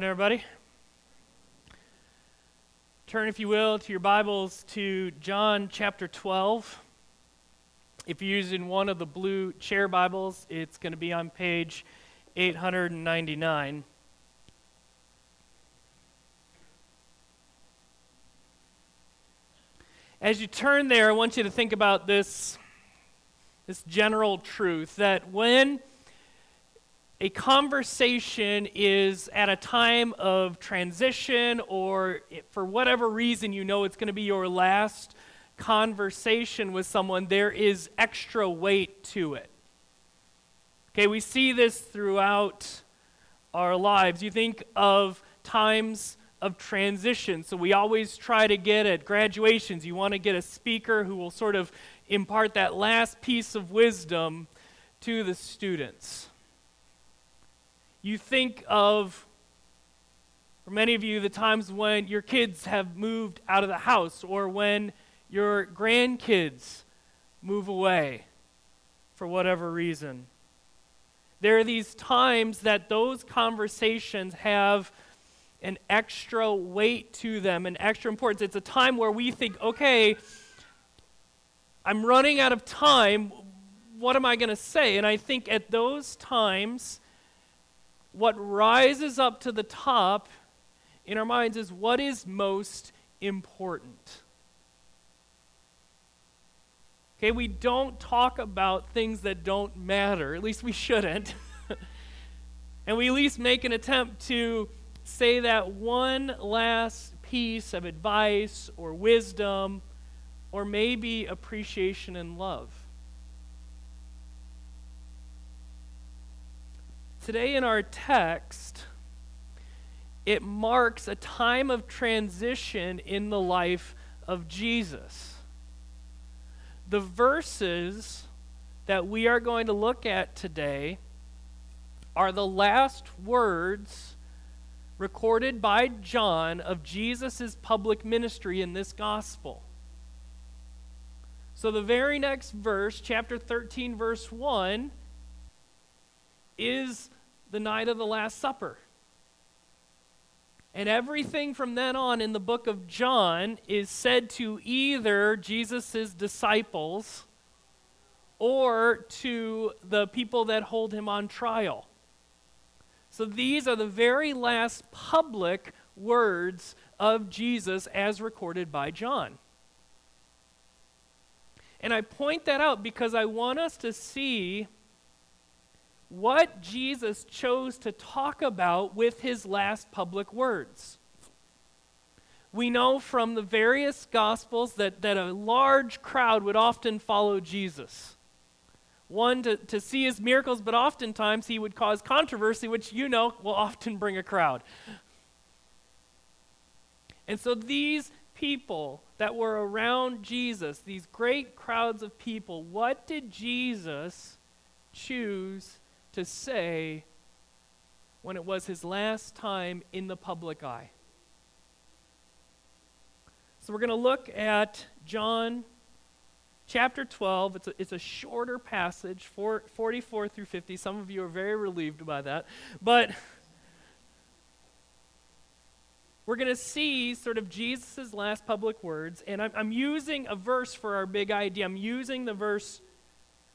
Morning, everybody. Turn, if you will, to your Bibles to John chapter 12. If you're using one of the blue chair Bibles, it's going to be on page 899. As you turn there, I want you to think about this general truth, that when a conversation is at a time of transition, or for whatever reason you know it's going to be your last conversation with someone, there is extra weight to it. Okay, we see this throughout our lives. You think of times of transition, so we always try to get at graduations. You want to get a speaker who will sort of impart that last piece of wisdom to the students. You think of, for many of you, the times when your kids have moved out of the house or when your grandkids move away for whatever reason. There are these times that those conversations have an extra weight to them, an extra importance. It's a time where we think, okay, I'm running out of time. What am I going to say? And I think at those times, what rises up to the top in our minds is what is most important. Okay, we don't talk about things that don't matter, at least we shouldn't. And we at least make an attempt to say that one last piece of advice or wisdom or maybe appreciation and love. Today in our text, it marks a time of transition in the life of Jesus. The verses that we are going to look at today are the last words recorded by John of Jesus' public ministry in this gospel. So the very next verse, chapter 13, verse 1, is the night of the Last Supper. And everything from then on in the book of John is said to either Jesus' disciples or to the people that hold him on trial. So these are the very last public words of Jesus as recorded by John. And I point that out because I want us to see what Jesus chose to talk about with his last public words. We know from the various Gospels that a large crowd would often follow Jesus. One, to see his miracles, but oftentimes he would cause controversy, which you know will often bring a crowd. And so these people that were around Jesus, these great crowds of people, what did Jesus choose to say when it was his last time in the public eye? So we're going to look at John chapter 12. It's a shorter passage, 44 through 50. Some of you are very relieved by that. But we're going to see sort of Jesus' last public words. And I'm using a verse for our big idea. I'm using the verse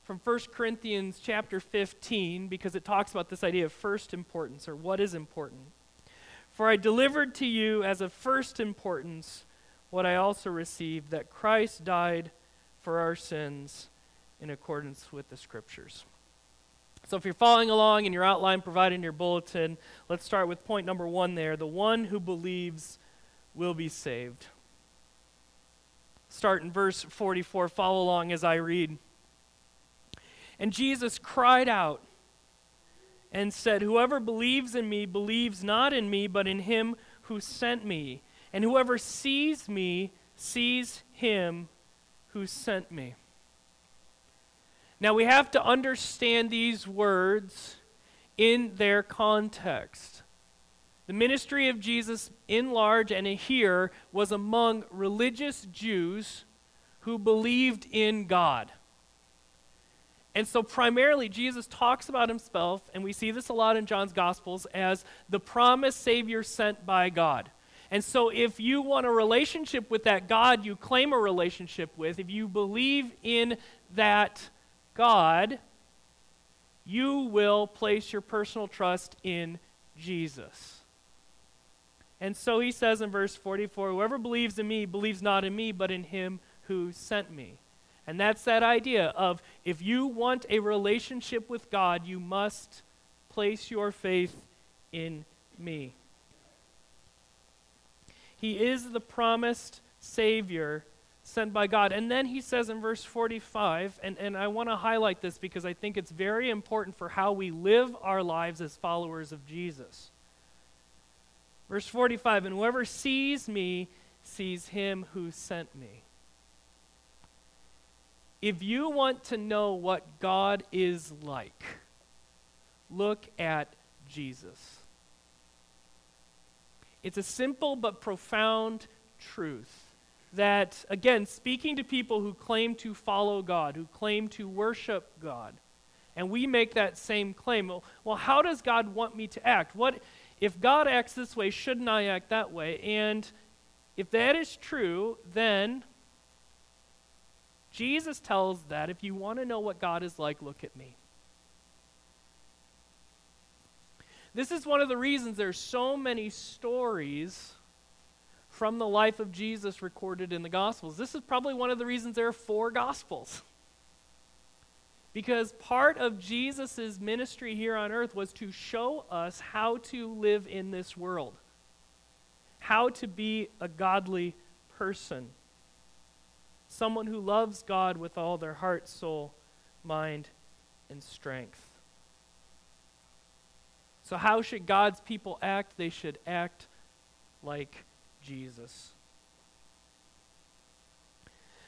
from 1 Corinthians chapter 15, because it talks about this idea of first importance, or what is important. For I delivered to you as of first importance what I also received, that Christ died for our sins in accordance with the Scriptures. So if you're following along in your outline provided in your bulletin, let's start with point number 1 there. The one who believes will be saved. Start in verse 44. Follow along as I read. And Jesus cried out and said, "Whoever believes in me believes not in me, but in him who sent me. And whoever sees me sees him who sent me." Now we have to understand these words in their context. The ministry of Jesus in large and here was among religious Jews who believed in God. And so primarily Jesus talks about himself, and we see this a lot in John's Gospels, as the promised Savior sent by God. And so if you want a relationship with that God you claim a relationship with, if you believe in that God, you will place your personal trust in Jesus. And so he says in verse 44, whoever believes in me believes not in me, but in him who sent me. And that's that idea of if you want a relationship with God, you must place your faith in me. He is the promised Savior sent by God. And then he says in verse 45, and I want to highlight this because I think it's very important for how we live our lives as followers of Jesus. Verse 45, and whoever sees me sees him who sent me. If you want to know what God is like, look at Jesus. It's a simple but profound truth that, again, speaking to people who claim to follow God, who claim to worship God, and we make that same claim. Well, how does God want me to act? What if God acts this way, shouldn't I act that way? And if that is true, then Jesus tells that if you want to know what God is like, look at me. This is one of the reasons there's so many stories from the life of Jesus recorded in the Gospels. This is probably one of the reasons there are 4 Gospels. Because part of Jesus' ministry here on earth was to show us how to live in this world, how to be a godly person. Someone who loves God with all their heart, soul, mind, and strength. So how should God's people act? They should act like Jesus.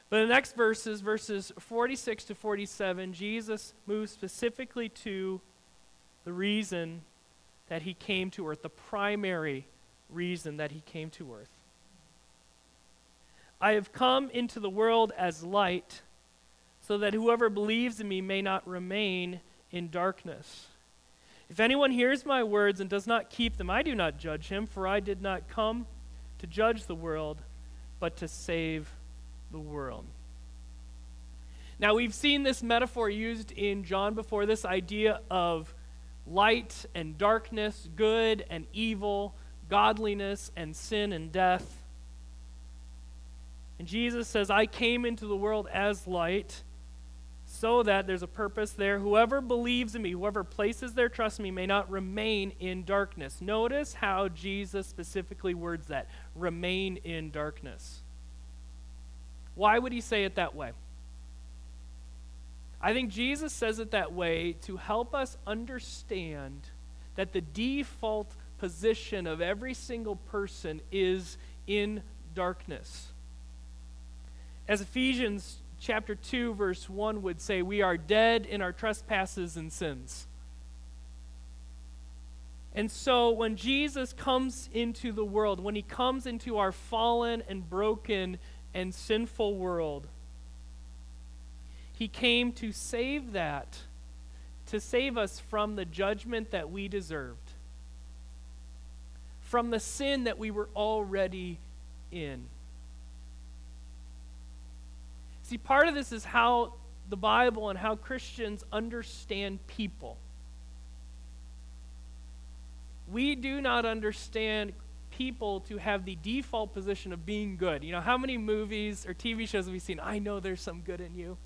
But in the next verses, verses 46 to 47, Jesus moves specifically to the reason that he came to earth, the primary reason that he came to earth. I have come into the world as light, so that whoever believes in me may not remain in darkness. If anyone hears my words and does not keep them, I do not judge him, for I did not come to judge the world, but to save the world. Now, we've seen this metaphor used in John before, this idea of light and darkness, good and evil, godliness and sin and death. And Jesus says, I came into the world as light, so that there's a purpose there. Whoever believes in me, whoever places their trust in me, may not remain in darkness. Notice how Jesus specifically words that, remain in darkness. Why would he say it that way? I think Jesus says it that way to help us understand that the default position of every single person is in darkness. As Ephesians chapter 2, verse 1 would say, we are dead in our trespasses and sins. And so when Jesus comes into the world, when he comes into our fallen and broken and sinful world, he came to save that, to save us from the judgment that we deserved, from the sin that we were already in. See, part of this is how the Bible and how Christians understand people. We do not understand people to have the default position of being good. You know, how many movies or TV shows have we seen? I know there's some good in you.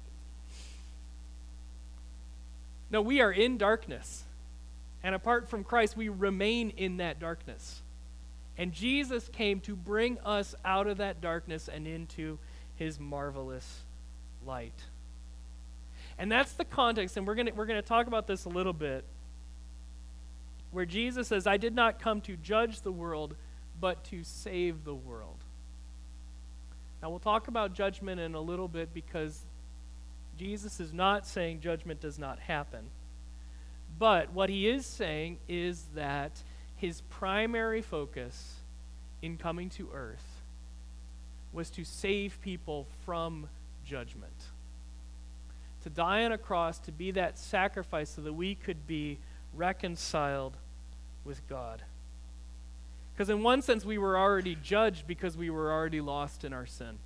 No, we are in darkness. And apart from Christ, we remain in that darkness. And Jesus came to bring us out of that darkness and into his marvelous light. And that's the context, and we're going to talk about this a little bit, where Jesus says, I did not come to judge the world, but to save the world. Now, we'll talk about judgment in a little bit, because Jesus is not saying judgment does not happen. But what he is saying is that his primary focus in coming to earth was to save people from judgment. to die on a cross, to be that sacrifice so that we could be reconciled with God. Because in one sense, we were already judged because we were already lost in our sin.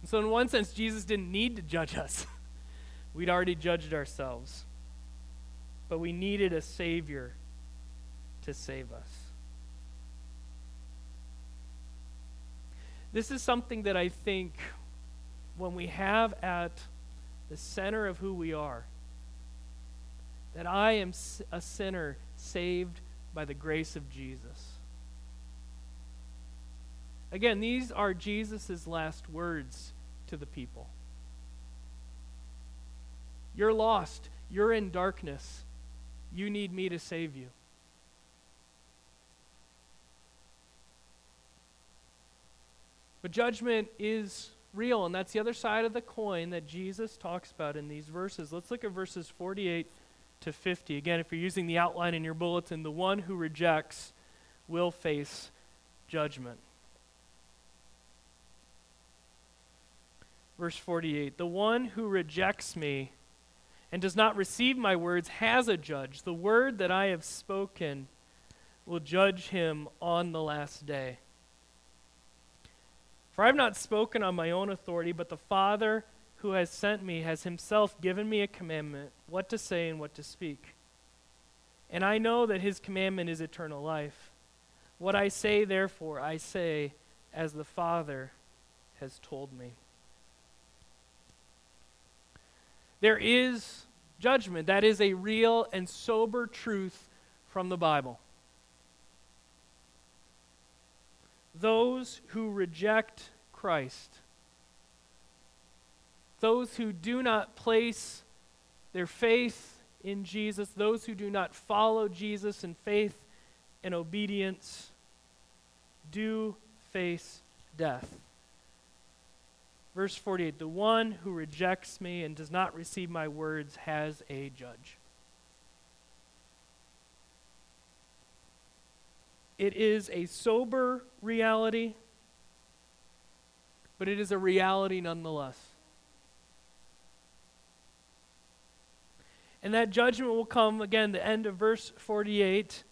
And so in one sense, Jesus didn't need to judge us. We'd already judged ourselves. But we needed a Savior to save us. This is something that I think when we have at the center of who we are, that I am a sinner saved by the grace of Jesus. Again, these are Jesus' last words to the people. You're lost. You're in darkness. You need me to save you. But judgment is real, and that's the other side of the coin that Jesus talks about in these verses. Let's look at verses 48 to 50. Again, if you're using the outline in your bulletin, the one who rejects will face judgment. Verse 48, the one who rejects me and does not receive my words has a judge. The word that I have spoken will judge him on the last day. For I have not spoken on my own authority, but the Father who has sent me has himself given me a commandment, what to say and what to speak. And I know that his commandment is eternal life. What I say, therefore, I say as the Father has told me. There is judgment. That is a real and sober truth from the Bible. Those who reject Christ, those who do not place their faith in Jesus, those who do not follow Jesus in faith and obedience, do face death. Verse 48, the one who rejects me and does not receive my words has a judge. It is a sober reality, but it is a reality nonetheless. And that judgment will come, again, the end of verse 48.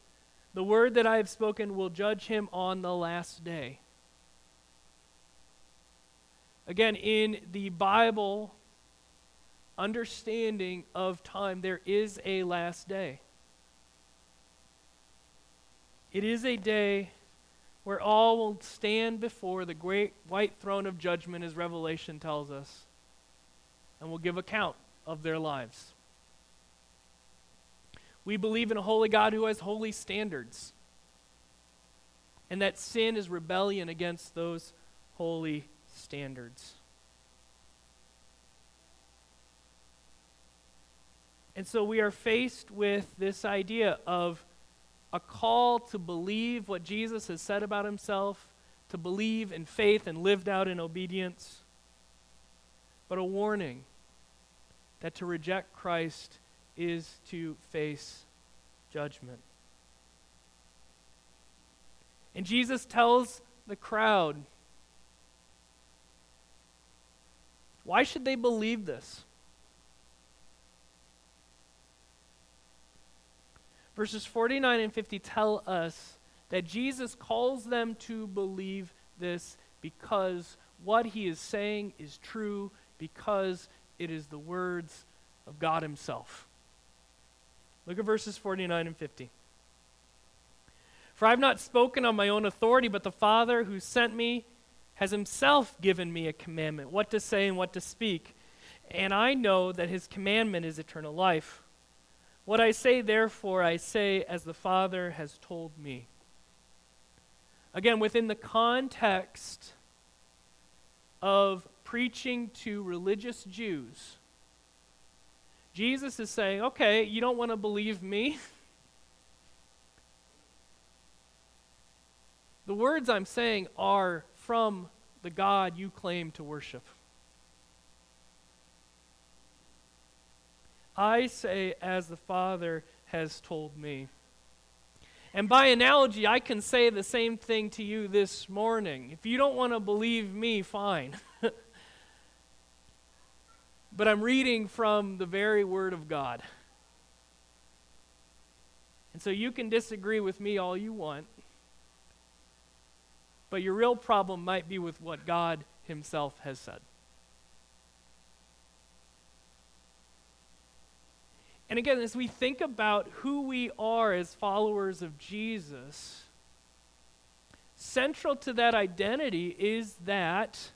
The word that I have spoken will judge him on the last day. Again, in the Bible understanding of time, there is a last day. It is a day where all will stand before the great white throne of judgment, as Revelation tells us, and will give account of their lives. We believe in a holy God who has holy standards, and that sin is rebellion against those holy standards. And so we are faced with this idea of a call to believe what Jesus has said about himself, to believe in faith and lived out in obedience, but a warning that to reject Christ is to face judgment. And Jesus tells the crowd, why should they believe this? Verses 49 and 50 tell us that Jesus calls them to believe this because what he is saying is true, because it is the words of God himself. Look at verses 49 and 50. For I have not spoken on my own authority, but the Father who sent me has himself given me a commandment, what to say and what to speak. And I know that his commandment is eternal life. What I say, therefore, I say as the Father has told me. Again, within the context of preaching to religious Jews, Jesus is saying, okay, you don't want to believe me? The words I'm saying are from the God you claim to worship. I say as the Father has told me. And by analogy, I can say the same thing to you this morning. If you don't want to believe me, fine. but I'm reading from the very Word of God. And so you can disagree with me all you want, but your real problem might be with what God Himself has said. And again, as we think about who we are as followers of Jesus, central to that identity is that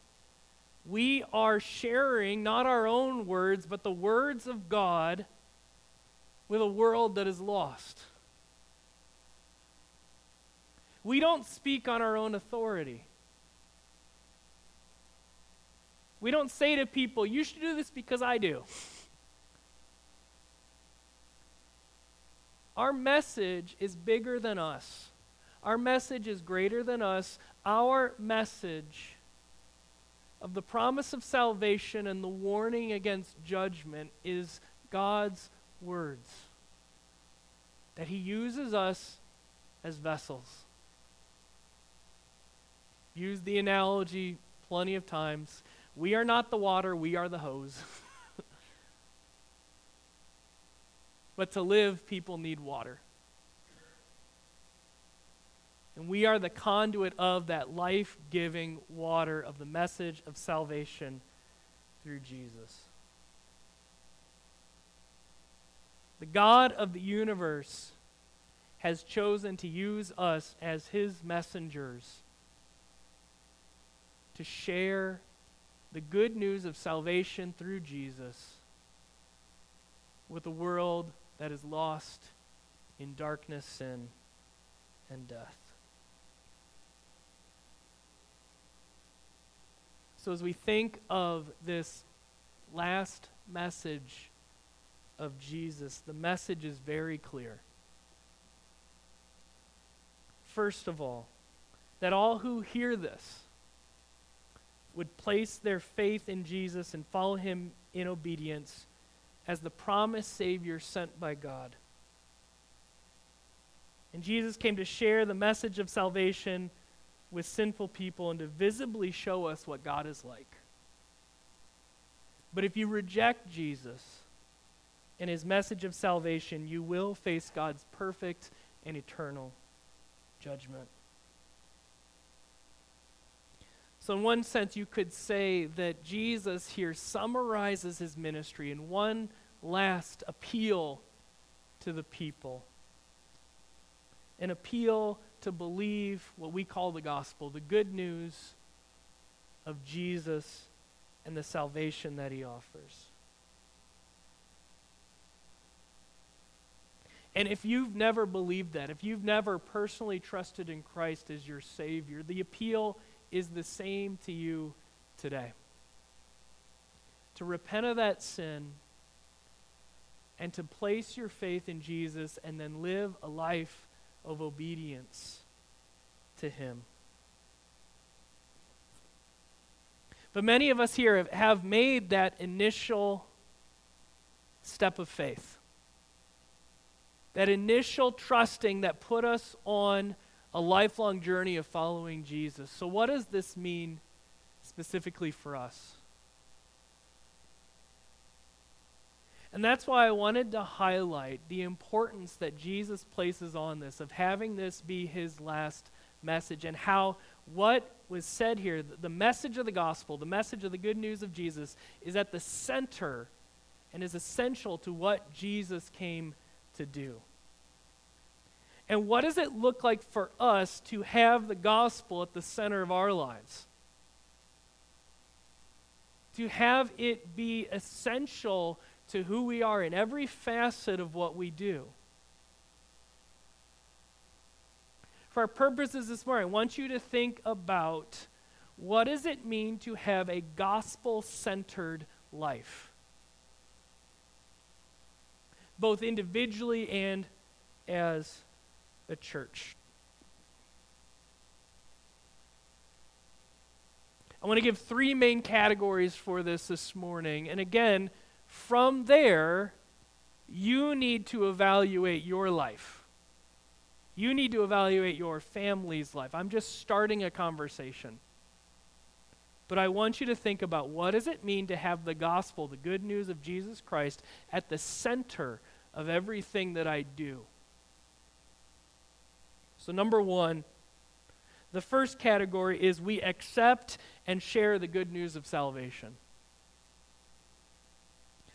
we are sharing not our own words, but the words of God with a world that is lost. We don't speak on our own authority. We don't say to people, you should do this because I do. Our message is bigger than us. Our message is greater than us. Our message of the promise of salvation and the warning against judgment is God's words, that He uses us as vessels. Used the analogy plenty of times. We are not the water, we are the hose. But to live, people need water. And we are the conduit of that life-giving water of the message of salvation through Jesus. The God of the universe has chosen to use us as His messengers to share the good news of salvation through Jesus with a world that is lost in darkness, sin, and death. So as we think of this last message of Jesus, the message is very clear. First of all, that all who hear this would place their faith in Jesus and follow Him in obedience as the promised Savior sent by God. And Jesus came to share the message of salvation with sinful people and to visibly show us what God is like. But if you reject Jesus and His message of salvation, you will face God's perfect and eternal judgment. So in one sense, you could say that Jesus here summarizes His ministry in one last appeal to the people. An appeal to believe what we call the gospel, the good news of Jesus and the salvation that He offers. And if you've never believed that, if you've never personally trusted in Christ as your Savior, the appeal is the same to you today. To repent of that sin and to place your faith in Jesus and then live a life of obedience to Him. But many of us here have made that initial step of faith, that initial trusting that put us on a lifelong journey of following Jesus. So what does this mean specifically for us? And that's why I wanted to highlight the importance that Jesus places on this, of having this be His last message, and how what was said here, the message of the gospel, the message of the good news of Jesus, is at the center and is essential to what Jesus came to do. And what does it look like for us to have the gospel at the center of our lives? To have it be essential to who we are in every facet of what we do. For our purposes this morning, I want you to think about what does it mean to have a gospel-centered life, both individually and as a church. I want to give three main categories for this morning, and again, from there, you need to evaluate your life. You need to evaluate your family's life. I'm just starting a conversation. But I want you to think about, what does it mean to have the gospel, the good news of Jesus Christ, at the center of everything that I do? So number one, the first category is we accept and share the good news of salvation.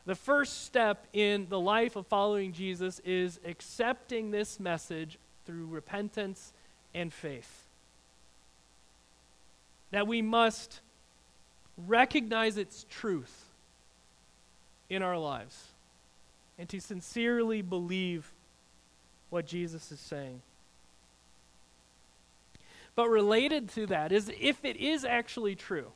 The first step in the life of following Jesus is accepting this message through repentance and faith. That we must recognize its truth in our lives and to sincerely believe what Jesus is saying. But related to that is, if it is actually true,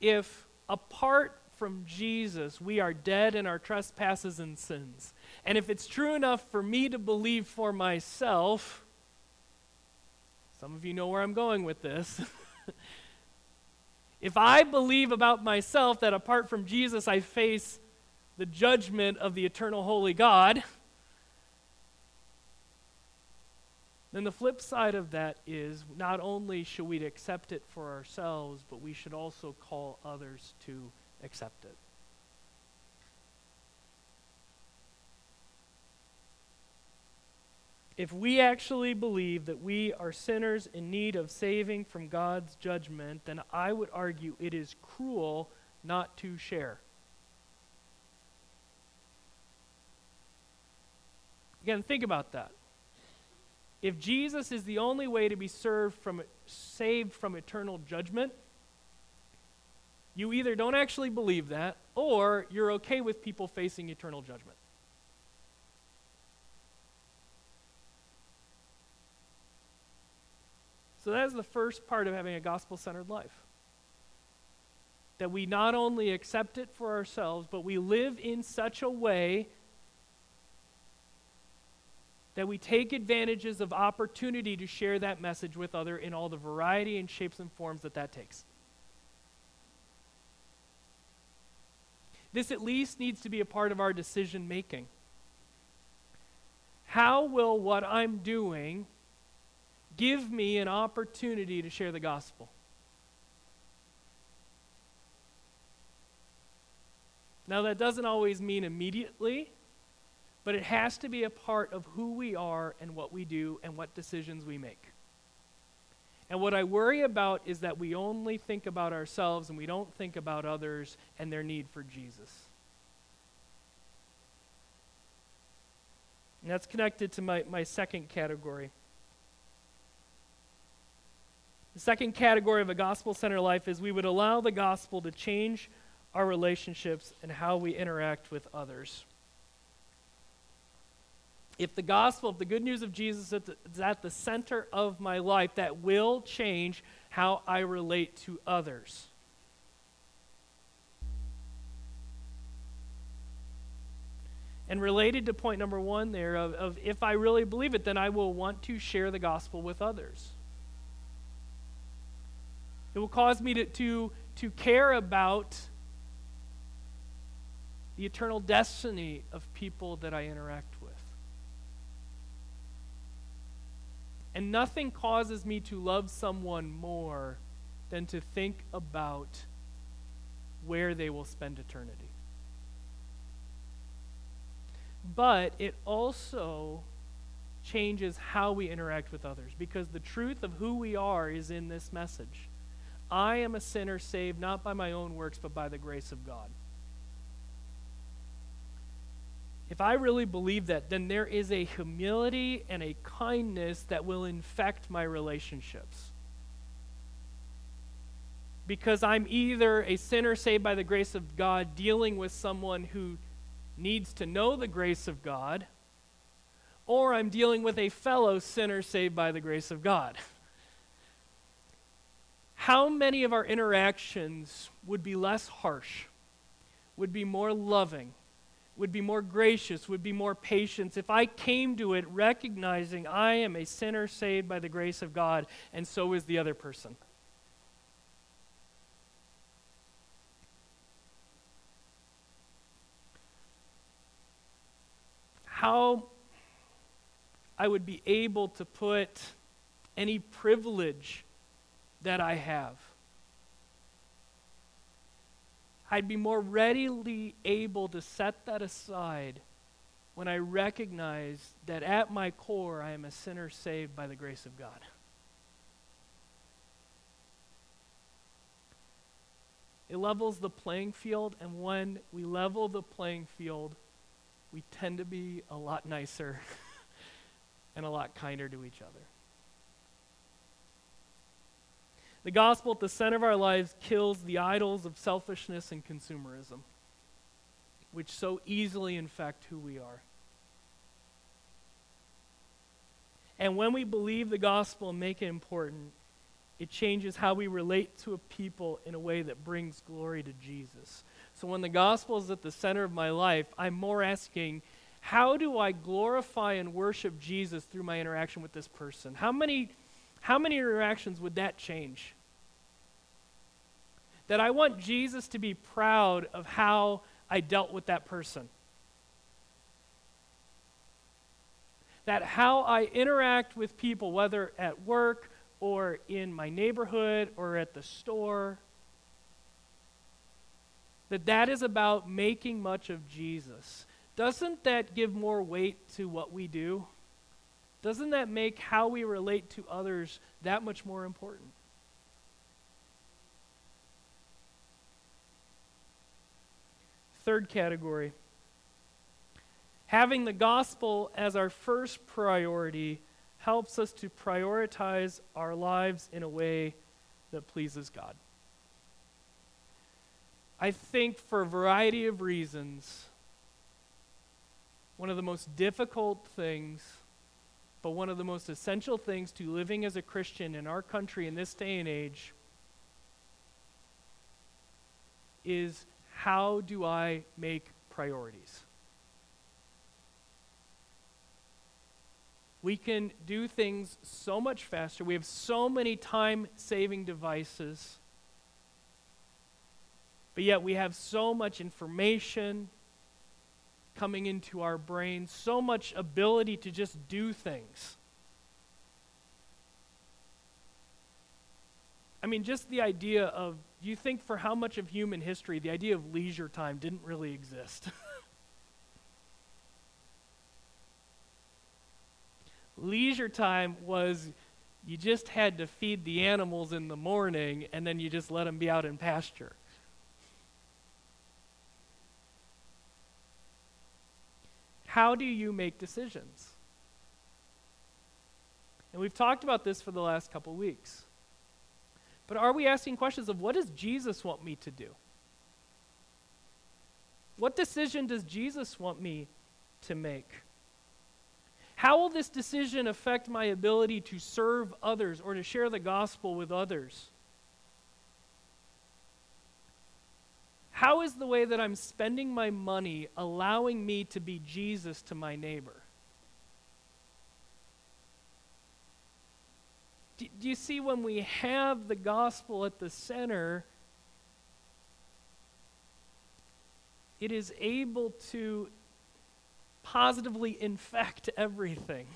if apart from Jesus, we are dead in our trespasses and sins, and if it's true enough for me to believe for myself, some of you know where I'm going with this. If I believe about myself that apart from Jesus, I face the judgment of the eternal holy God, then the flip side of that is, not only should we accept it for ourselves, but we should also call others to accept it. If we actually believe that we are sinners in need of saving from God's judgment, then I would argue it is cruel not to share. Again, think about that. If Jesus is the only way to be saved from eternal judgment, you either don't actually believe that, or you're okay with people facing eternal judgment. So that is the first part of having a gospel-centered life. That we not only accept it for ourselves, but we live in such a way that we take advantages of opportunity to share that message with others in all the variety and shapes and forms that that takes. This at least needs to be a part of our decision making. How will what I'm doing give me an opportunity to share the gospel? Now, that doesn't always mean immediately, but it has to be a part of who we are and what we do and what decisions we make. And what I worry about is that we only think about ourselves and we don't think about others and their need for Jesus. And that's connected to my second category. The second category of a gospel-centered life is we would allow the gospel to change our relationships and how we interact with others. If the gospel, if the good news of Jesus is at the center of my life, that will change how I relate to others. And related to point number one there of if I really believe it, then I will want to share the gospel with others. It will cause me to care about the eternal destiny of people that I interact with. And nothing causes me to love someone more than to think about where they will spend eternity. But it also changes how we interact with others, because the truth of who we are is in this message. I am a sinner saved not by my own works, but by the grace of God. If I really believe that, then there is a humility and a kindness that will infect my relationships. Because I'm either a sinner saved by the grace of God dealing with someone who needs to know the grace of God, or I'm dealing with a fellow sinner saved by the grace of God. How many of our interactions would be less harsh, would be more loving, would be more gracious, would be more patient, if I came to it recognizing I am a sinner saved by the grace of God, and so is the other person? How I would be able to put any privilege that I have. I'd be more readily able to set that aside when I recognize that at my core I am a sinner saved by the grace of God. It levels the playing field, and when we level the playing field, we tend to be a lot nicer and a lot kinder to each other. The gospel at the center of our lives kills the idols of selfishness and consumerism, which so easily infect who we are. And when we believe the gospel and make it important, it changes how we relate to a people in a way that brings glory to Jesus. So when the gospel is at the center of my life, I'm more asking, how do I glorify and worship Jesus through my interaction with this person? How many interactions would that change? That I want Jesus to be proud of how I dealt with that person. That how I interact with people, whether at work or in my neighborhood or at the store, that is about making much of Jesus. Doesn't that give more weight to what we do? Doesn't that make how we relate to others that much more important? Third category, having the gospel as our first priority helps us to prioritize our lives in a way that pleases God. I think for a variety of reasons, one of the most difficult things, but one of the most essential things to living as a Christian in our country in this day and age, is how do I make priorities? We can do things so much faster. We have so many time-saving devices, but yet we have so much information coming into our brains, so much ability to just do things. I mean, just the idea of, you think for how much of human history, the idea of leisure time didn't really exist. Leisure time was, you just had to feed the animals in the morning and then you just let them be out in pasture. How do you make decisions? And we've talked about this for the last couple weeks. But are we asking questions of, what does Jesus want me to do? What decision does Jesus want me to make? How will this decision affect my ability to serve others or to share the gospel with others? How is the way that I'm spending my money allowing me to be Jesus to my neighbor? Do you see, when we have the gospel at the center, it is able to positively infect everything.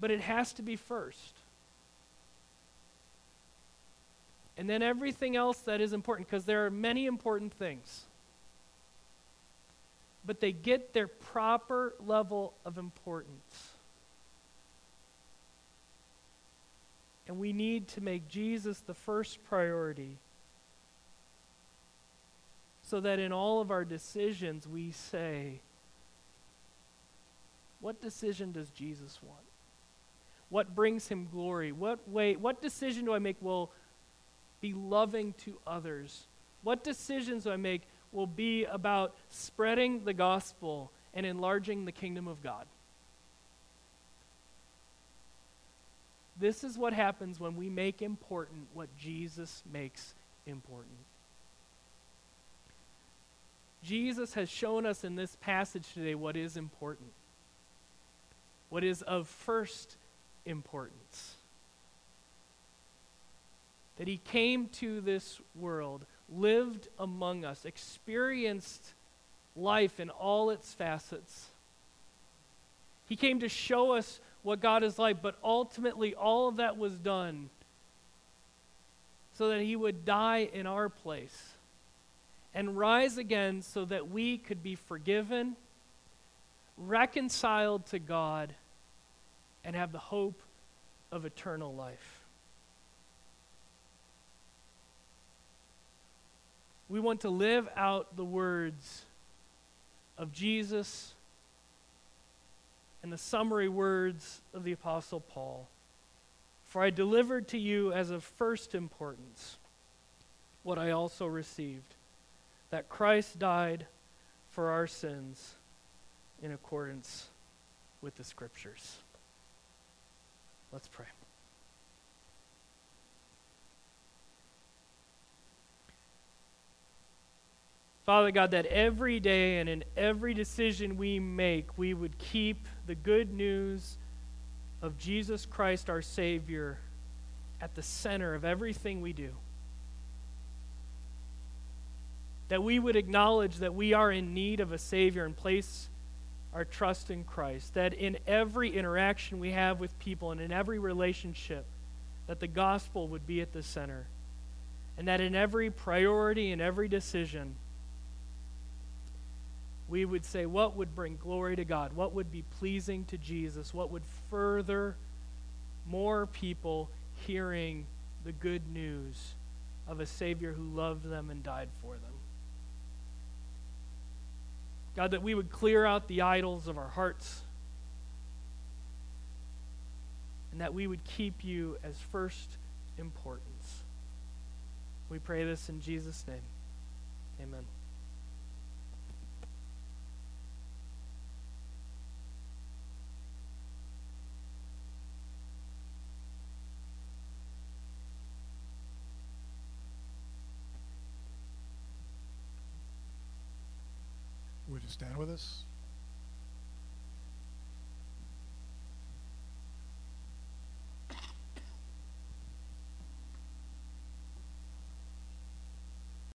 But it has to be first. And then everything else that is important, because there are many important things. But they get their proper level of importance. And we need to make Jesus the first priority so that in all of our decisions we say, what decision does Jesus want? What brings him glory? What decision do I make? Well, be loving to others. What decisions do I make will be about spreading the gospel and enlarging the kingdom of God? This is what happens when we make important what Jesus makes important. Jesus has shown us in this passage today what is important, what is of first importance. That he came to this world, lived among us, experienced life in all its facets. He came to show us what God is like, but ultimately all of that was done so that he would die in our place and rise again so that we could be forgiven, reconciled to God, and have the hope of eternal life. We want to live out the words of Jesus and the summary words of the Apostle Paul. For I delivered to you as of first importance what I also received, that Christ died for our sins in accordance with the Scriptures. Let's pray. Father God, that every day and in every decision we make, we would keep the good news of Jesus Christ, our Savior, at the center of everything we do. That we would acknowledge that we are in need of a Savior and place our trust in Christ. That in every interaction we have with people and in every relationship, that the gospel would be at the center. And that in every priority and every decision, we would say, what would bring glory to God? What would be pleasing to Jesus? What would further more people hearing the good news of a Savior who loved them and died for them? God, that we would clear out the idols of our hearts and that we would keep you as first importance. We pray this in Jesus' name. Amen. Stand with us.